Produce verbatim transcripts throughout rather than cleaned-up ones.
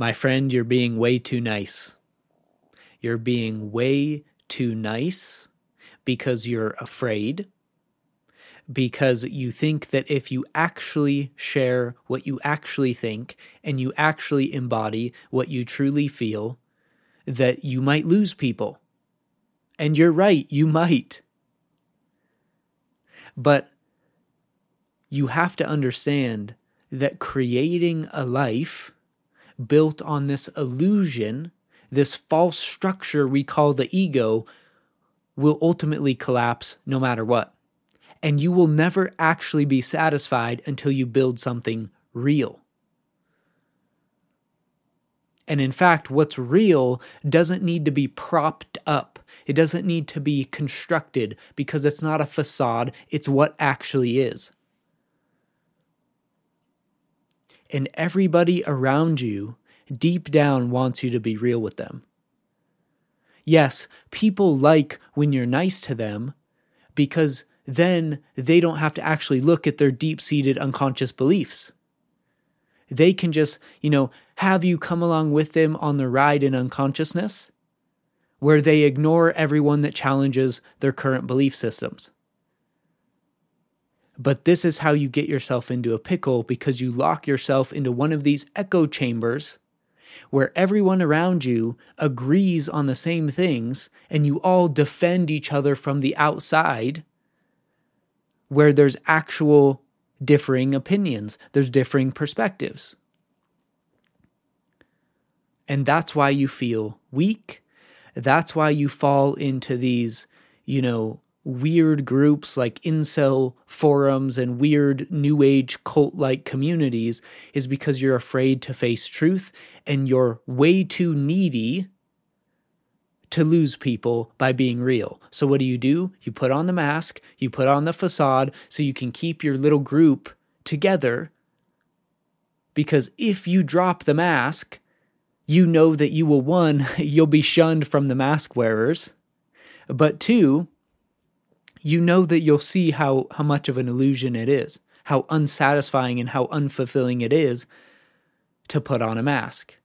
My friend, you're being way too nice. You're being way too nice because you're afraid, because you think that if you actually share what you actually think and you actually embody what you truly feel, that you might lose people. And you're right, you might. But you have to understand that creating a life built on this illusion, this false structure we call the ego, will ultimately collapse no matter what. And you will never actually be satisfied until you build something real. And in fact, what's real doesn't need to be propped up. It doesn't need to be constructed, because it's not a facade. It's what actually is. And everybody around you, deep down, wants you to be real with them. Yes, people like when you're nice to them, because then they don't have to actually look at their deep-seated unconscious beliefs. They can just, you know, have you come along with them on the ride in unconsciousness, where they ignore everyone that challenges their current belief systems. But this is how you get yourself into a pickle, because you lock yourself into one of these echo chambers where everyone around you agrees on the same things and you all defend each other from the outside, where there's actual differing opinions, there's differing perspectives. And that's why you feel weak. That's why you fall into these, you know, weird groups like incel forums and weird new age cult-like communities, is because you're afraid to face truth, and you're way too needy to lose people by being real. So what do you do? You put on the mask, you put on the facade, so you can keep your little group together. Because if you drop the mask, you know that you will, one, you'll be shunned from the mask wearers, but two, you know that you'll see how, how much of an illusion it is, how unsatisfying and how unfulfilling it is to put on a mask.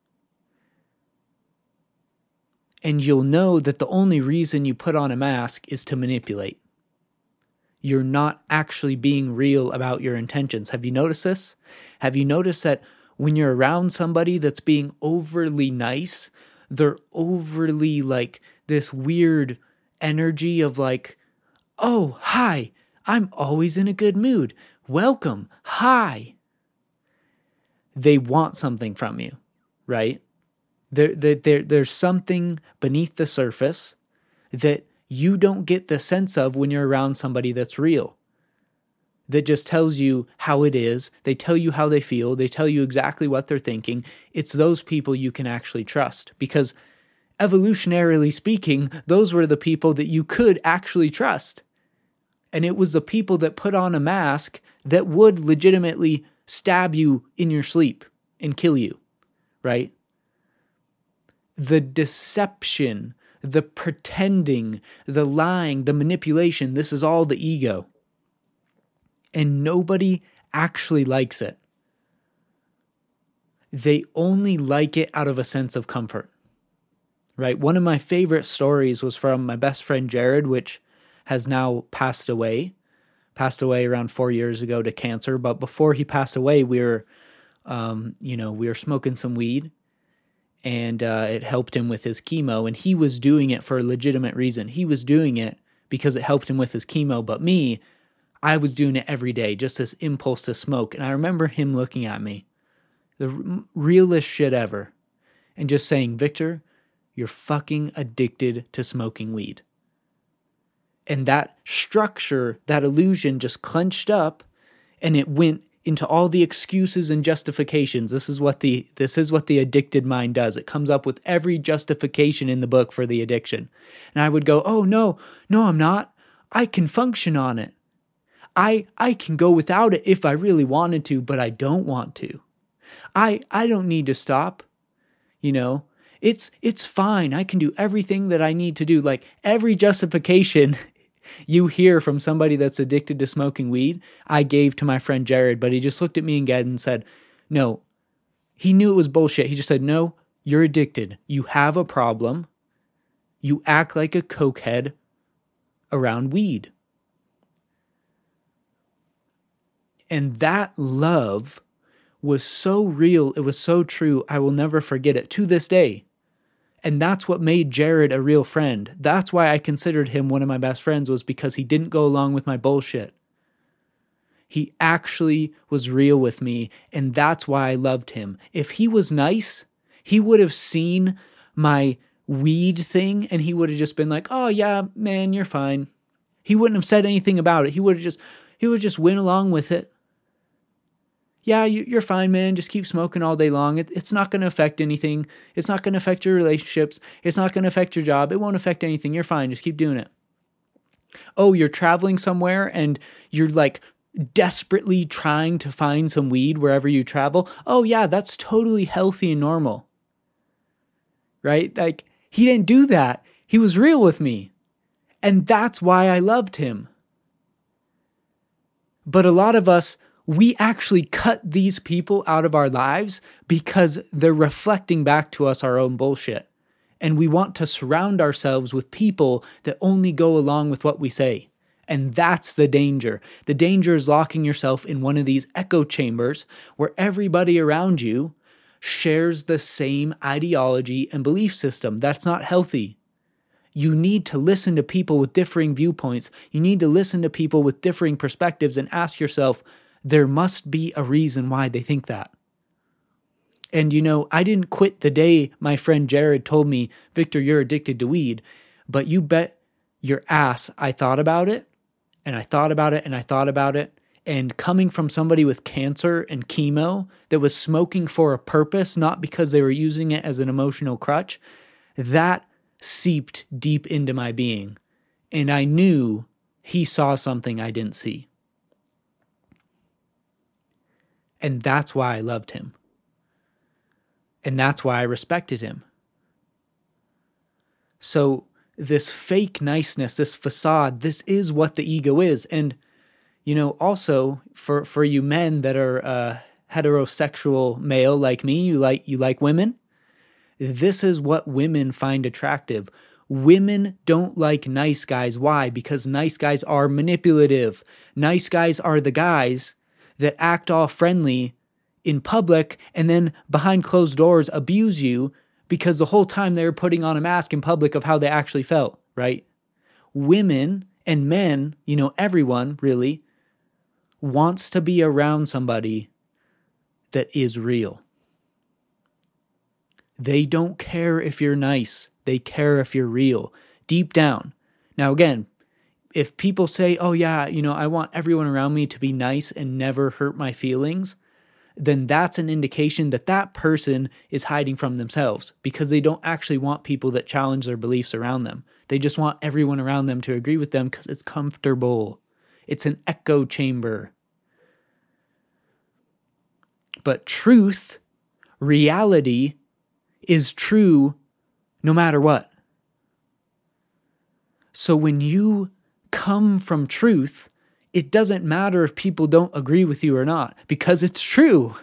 And you'll know that the only reason you put on a mask is to manipulate. You're not actually being real about your intentions. Have you noticed this? Have you noticed that when you're around somebody that's being overly nice, they're overly like this weird energy of like, oh, hi, I'm always in a good mood. Welcome, hi. They want something from you, right? There, there, there, there's something beneath the surface that you don't get the sense of when you're around somebody that's real, that just tells you how it is. They tell you how they feel. They tell you exactly what they're thinking. It's those people you can actually trust, because evolutionarily speaking, those were the people that you could actually trust. And it was the people that put on a mask that would legitimately stab you in your sleep and kill you, right? The deception, the pretending, the lying, the manipulation, this is all the ego. And nobody actually likes it. They only like it out of a sense of comfort, right? One of my favorite stories was from my best friend Jared, which has now passed away, passed away around four years ago to cancer. But before he passed away, we were, um, you know, we were smoking some weed. And uh, it helped him with his chemo, and he was doing it for a legitimate reason. He was doing it because it helped him with his chemo, but me, I was doing it every day, just this impulse to smoke. And I remember him looking at me, the realest shit ever, and just saying, Victor, you're fucking addicted to smoking weed. And that structure, that illusion just clenched up, and it went into all the excuses and justifications. This is what the this is what the addicted mind does. It comes up with every justification in the book for the addiction. And I would go, oh, no, no, I'm not. I can function on it. I I can go without it if I really wanted to, but I don't want to. I I don't need to stop. You know, it's it's fine. I can do everything that I need to do. Like every justification you hear from somebody that's addicted to smoking weed, I gave to my friend Jared, but he just looked at me again and said, no, He knew it was bullshit. He just said, no, you're addicted. You have a problem. You act like a cokehead around weed. And that love was so real. It was so true. I will never forget it to this day. And that's what made Jared a real friend. That's why I considered him one of my best friends, was because he didn't go along with my bullshit. He actually was real with me, and that's why I loved him. If he was nice, he would have seen my weed thing, and he would have just been like, oh yeah, man, you're fine. He wouldn't have said anything about it. He would have just, he would have just went along with it. Yeah, you're fine, man. Just keep smoking all day long. It's not going to affect anything. It's not going to affect your relationships. It's not going to affect your job. It won't affect anything. You're fine. Just keep doing it. Oh, you're traveling somewhere and you're like desperately trying to find some weed wherever you travel. Oh yeah, that's totally healthy and normal. Right? Like, he didn't do that. He was real with me. And that's why I loved him. But a lot of us, we actually cut these people out of our lives because they're reflecting back to us our own bullshit. And we want to surround ourselves with people that only go along with what we say. And that's the danger. The danger is locking yourself in one of these echo chambers where everybody around you shares the same ideology and belief system. That's not healthy. You need to listen to people with differing viewpoints. You need to listen to people with differing perspectives and ask yourself, there must be a reason why they think that. And you know, I didn't quit the day my friend Jared told me, Victor, you're addicted to weed, but you bet your ass I thought about it, and I thought about it, and I thought about it. And coming from somebody with cancer and chemo that was smoking for a purpose, not because they were using it as an emotional crutch, that seeped deep into my being. And I knew he saw something I didn't see. And that's why I loved him. And that's why I respected him. So this fake niceness, this facade, this is what the ego is. And, you know, also for, for you men that are uh, heterosexual male like me, you like you like women, this is what women find attractive. Women don't like nice guys. Why? Because nice guys are manipulative. Nice guys are the guys that act all friendly in public and then behind closed doors abuse you because the whole time they were putting on a mask in public of how they actually felt, right? Women and men, you know, everyone really wants to be around somebody that is real. They don't care if you're nice. They care if you're real, deep down. Now again, if people say, oh yeah, you know, I want everyone around me to be nice and never hurt my feelings, then that's an indication that that person is hiding from themselves because they don't actually want people that challenge their beliefs around them. They just want everyone around them to agree with them because it's comfortable. It's an echo chamber. But truth, reality, is true no matter what. So when you come from truth, it doesn't matter if people don't agree with you or not, because it's true.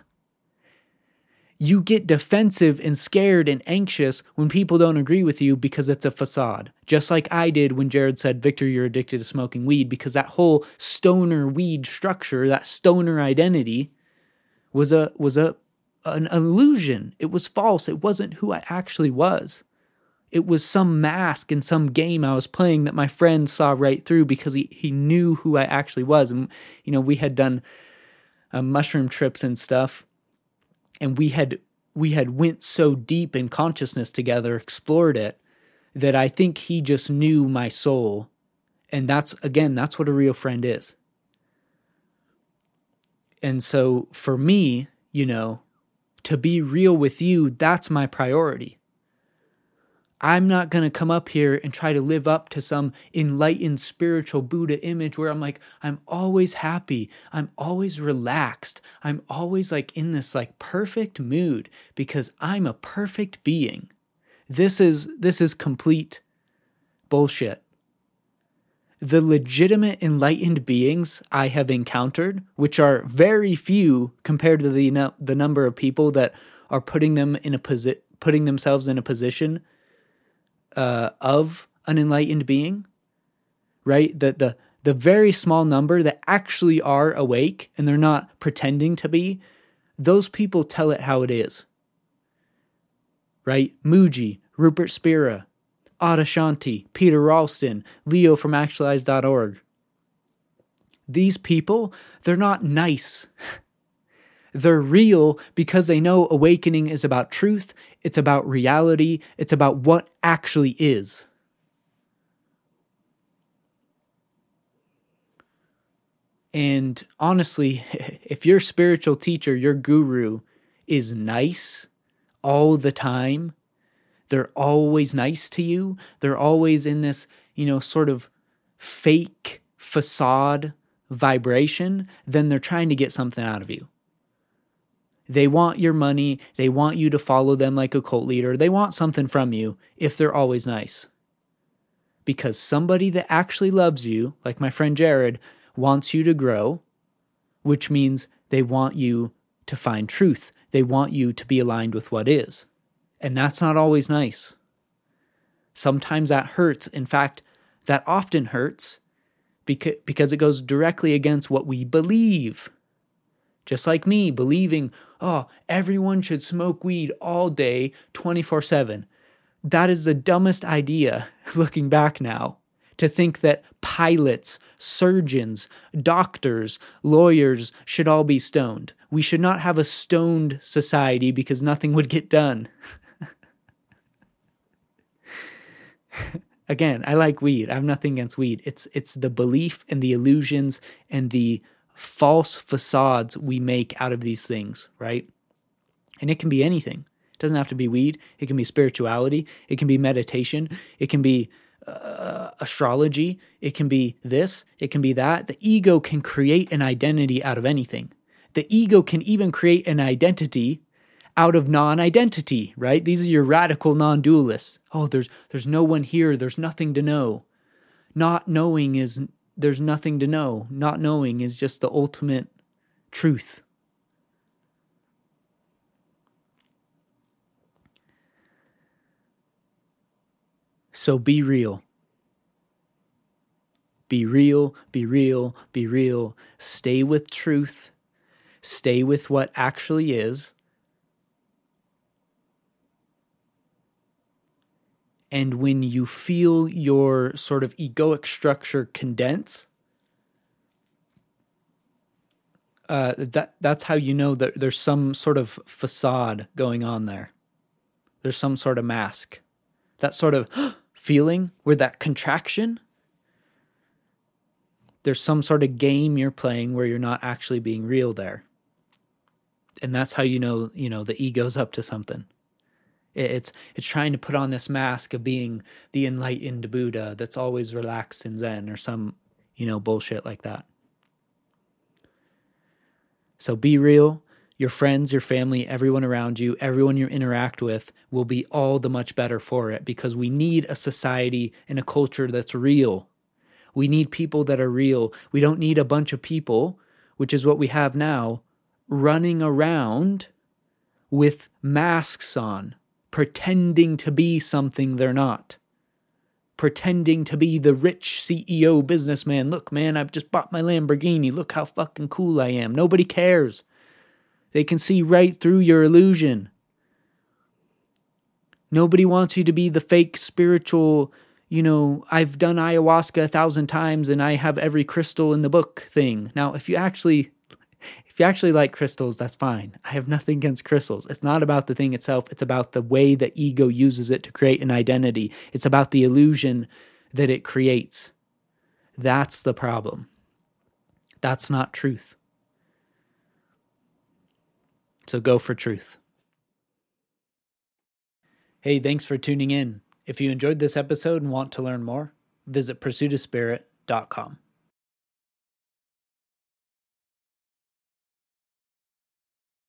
You get defensive and scared and anxious when people don't agree with you because it's a facade. Just like I did when Jared said, Victor, you're addicted to smoking weed, because that whole stoner weed structure, that stoner identity was a was a an illusion. It was false. It wasn't who I actually was. It was some mask in some game I was playing that my friend saw right through because he, he knew who I actually was. And, you know, we had done uh, mushroom trips and stuff, and we had we had went so deep in consciousness together, explored it, that I think he just knew my soul. And that's, again, that's what a real friend is. And so for me, you know, to be real with you, that's my priority. I'm not going to come up here and try to live up to some enlightened spiritual Buddha image where I'm like, I'm always happy. I'm always relaxed. I'm always like in this like perfect mood because I'm a perfect being. This is, this is complete bullshit. The legitimate enlightened beings I have encountered, which are very few compared to the, the number of people that are putting them in a posi- putting themselves in a position uh, of an enlightened being, right? The the the very small number that actually are awake and they're not pretending to be, those people tell it how it is, right? Muji, Rupert Spira, Adashanti, Peter Ralston, Leo from actualized dot org. These people, they're not nice. They're real because they know awakening is about truth, it's about reality, it's about what actually is. And honestly, if your spiritual teacher, your guru, is nice all the time, they're always nice to you, they're always in this, you know, sort of fake facade vibration, then they're trying to get something out of you. They want your money, they want you to follow them like a cult leader, they want something from you if they're always nice. Because somebody that actually loves you, like my friend Jared, wants you to grow, which means they want you to find truth. They want you to be aligned with what is. And that's not always nice. Sometimes that hurts. In fact, that often hurts because, because it goes directly against what we believe. Just like me, believing, oh, everyone should smoke weed all day, twenty-four seven. That is the dumbest idea, looking back now, to think that pilots, surgeons, doctors, lawyers should all be stoned. We should not have a stoned society because nothing would get done. Again, I like weed. I have nothing against weed. It's it's the belief and the illusions and the false facades we make out of these things, right? And it can be anything. It doesn't have to be weed. It can be spirituality. It can be meditation. It can be uh, astrology. It can be this. It can be that. The ego can create an identity out of anything. The ego can even create an identity out of non-identity, right? These are your radical non-dualists. Oh, there's there's no one here. There's nothing to know. Not knowing is... There's nothing to know. Not knowing is just the ultimate truth. So be real. Be real, be real, be real. Stay with truth. Stay with what actually is. And when you feel your sort of egoic structure condense, uh, that that's how you know that there's some sort of facade going on there. There's some sort of mask. That sort of feeling where that contraction, there's some sort of game you're playing where you're not actually being real there. And that's how you know, you know, the ego's up to something. It's it's trying to put on this mask of being the enlightened Buddha that's always relaxed and zen or some, you know, bullshit like that. So be real. Your friends, your family, everyone around you, everyone you interact with will be all the much better for it because we need a society and a culture that's real. We need people that are real. We don't need a bunch of people, which is what we have now, running around with masks on, pretending to be something they're not. Pretending to be the rich C E O businessman. Look, man, I've just bought my Lamborghini. Look how fucking cool I am. Nobody cares. They can see right through your illusion. Nobody wants you to be the fake spiritual, you know, I've done ayahuasca a thousand times and I have every crystal in the book thing. Now, if you actually... If you actually like crystals, that's fine. I have nothing against crystals. It's not about the thing itself. It's about the way the ego uses it to create an identity. It's about the illusion that it creates. That's the problem. That's not truth. So go for truth. Hey, thanks for tuning in. If you enjoyed this episode and want to learn more, visit pursuit of spirit dot com.